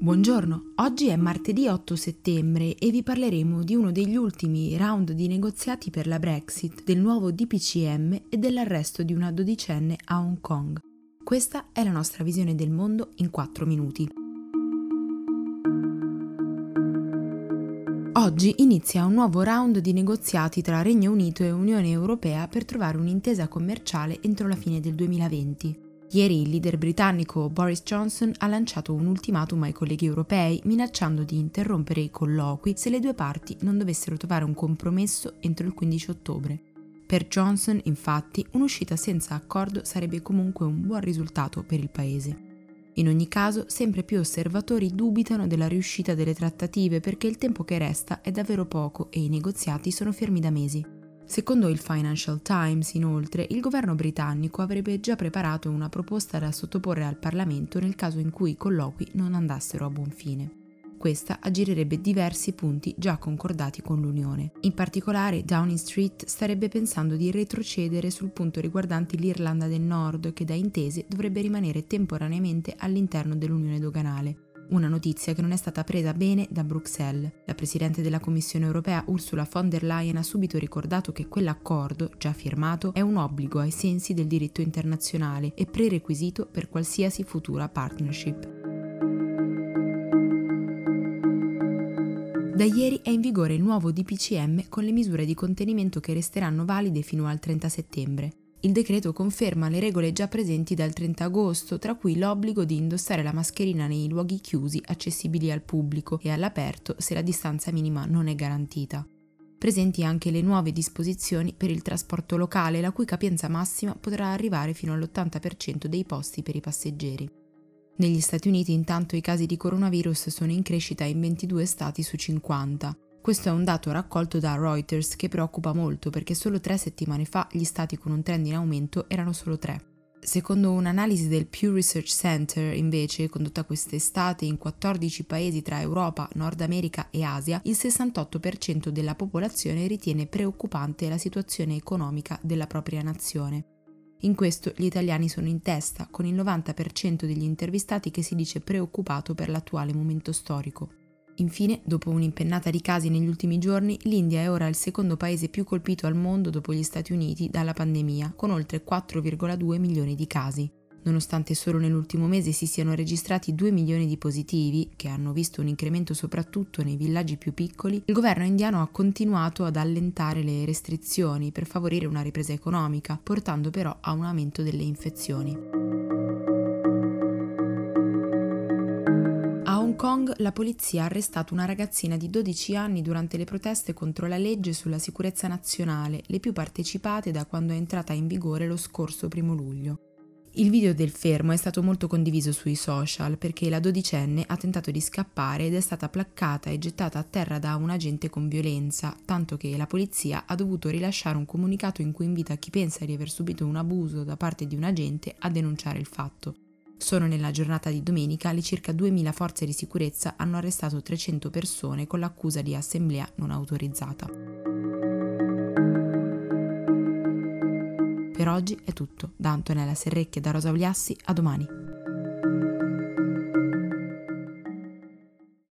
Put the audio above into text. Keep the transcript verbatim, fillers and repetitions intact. Buongiorno, oggi è martedì otto settembre e vi parleremo di uno degli ultimi round di negoziati per la Brexit, del nuovo D P C M e dell'arresto di una dodicenne a Hong Kong. Questa è la nostra visione del mondo in quattro minuti. Oggi inizia un nuovo round di negoziati tra Regno Unito e Unione Europea per trovare un'intesa commerciale entro la fine del duemilaventi. Ieri il leader britannico Boris Johnson ha lanciato un ultimatum ai colleghi europei minacciando di interrompere i colloqui se le due parti non dovessero trovare un compromesso entro il quindici ottobre. Per Johnson, infatti, un'uscita senza accordo sarebbe comunque un buon risultato per il paese. In ogni caso, sempre più osservatori dubitano della riuscita delle trattative perché il tempo che resta è davvero poco e i negoziati sono fermi da mesi. Secondo il Financial Times, inoltre, il governo britannico avrebbe già preparato una proposta da sottoporre al Parlamento nel caso in cui i colloqui non andassero a buon fine. Questa aggirerebbe diversi punti già concordati con l'Unione. In particolare, Downing Street starebbe pensando di retrocedere sul punto riguardante l'Irlanda del Nord, che da intese dovrebbe rimanere temporaneamente all'interno dell'Unione doganale. Una notizia che non è stata presa bene da Bruxelles. La Presidente della Commissione europea Ursula von der Leyen ha subito ricordato che quell'accordo, già firmato, è un obbligo ai sensi del diritto internazionale e prerequisito per qualsiasi futura partnership. Da ieri è in vigore il nuovo D P C M con le misure di contenimento che resteranno valide fino al trenta settembre. Il decreto conferma le regole già presenti dal trenta agosto, tra cui l'obbligo di indossare la mascherina nei luoghi chiusi accessibili al pubblico e all'aperto se la distanza minima non è garantita. Presenti anche le nuove disposizioni per il trasporto locale, la cui capienza massima potrà arrivare fino all'ottanta per cento dei posti per i passeggeri. Negli Stati Uniti, intanto, i casi di coronavirus sono in crescita in ventidue stati su cinquanta. Questo è un dato raccolto da Reuters che preoccupa molto perché solo tre settimane fa gli stati con un trend in aumento erano solo tre. Secondo un'analisi del Pew Research Center, invece, condotta quest'estate in quattordici paesi tra Europa, Nord America e Asia, il sessantotto per cento della popolazione ritiene preoccupante la situazione economica della propria nazione. In questo gli italiani sono in testa, con il novanta per cento degli intervistati che si dice preoccupato per l'attuale momento storico. Infine, dopo un'impennata di casi negli ultimi giorni, l'India è ora il secondo paese più colpito al mondo dopo gli Stati Uniti dalla pandemia, con oltre quattro virgola due milioni di casi. Nonostante solo nell'ultimo mese si siano registrati due milioni di positivi, che hanno visto un incremento soprattutto nei villaggi più piccoli, il governo indiano ha continuato ad allentare le restrizioni per favorire una ripresa economica, portando però a un aumento delle infezioni. A Hong Kong la polizia ha arrestato una ragazzina di dodici anni durante le proteste contro la legge sulla sicurezza nazionale, le più partecipate da quando è entrata in vigore lo scorso primo luglio. Il video del fermo è stato molto condiviso sui social perché la dodicenne ha tentato di scappare ed è stata placcata e gettata a terra da un agente con violenza, tanto che la polizia ha dovuto rilasciare un comunicato in cui invita chi pensa di aver subito un abuso da parte di un agente a denunciare il fatto. Solo nella giornata di domenica le circa duemila forze di sicurezza hanno arrestato trecento persone con l'accusa di assemblea non autorizzata. Per oggi è tutto. Da Antonella Serrecchia e da Rosa Uliassi, a domani.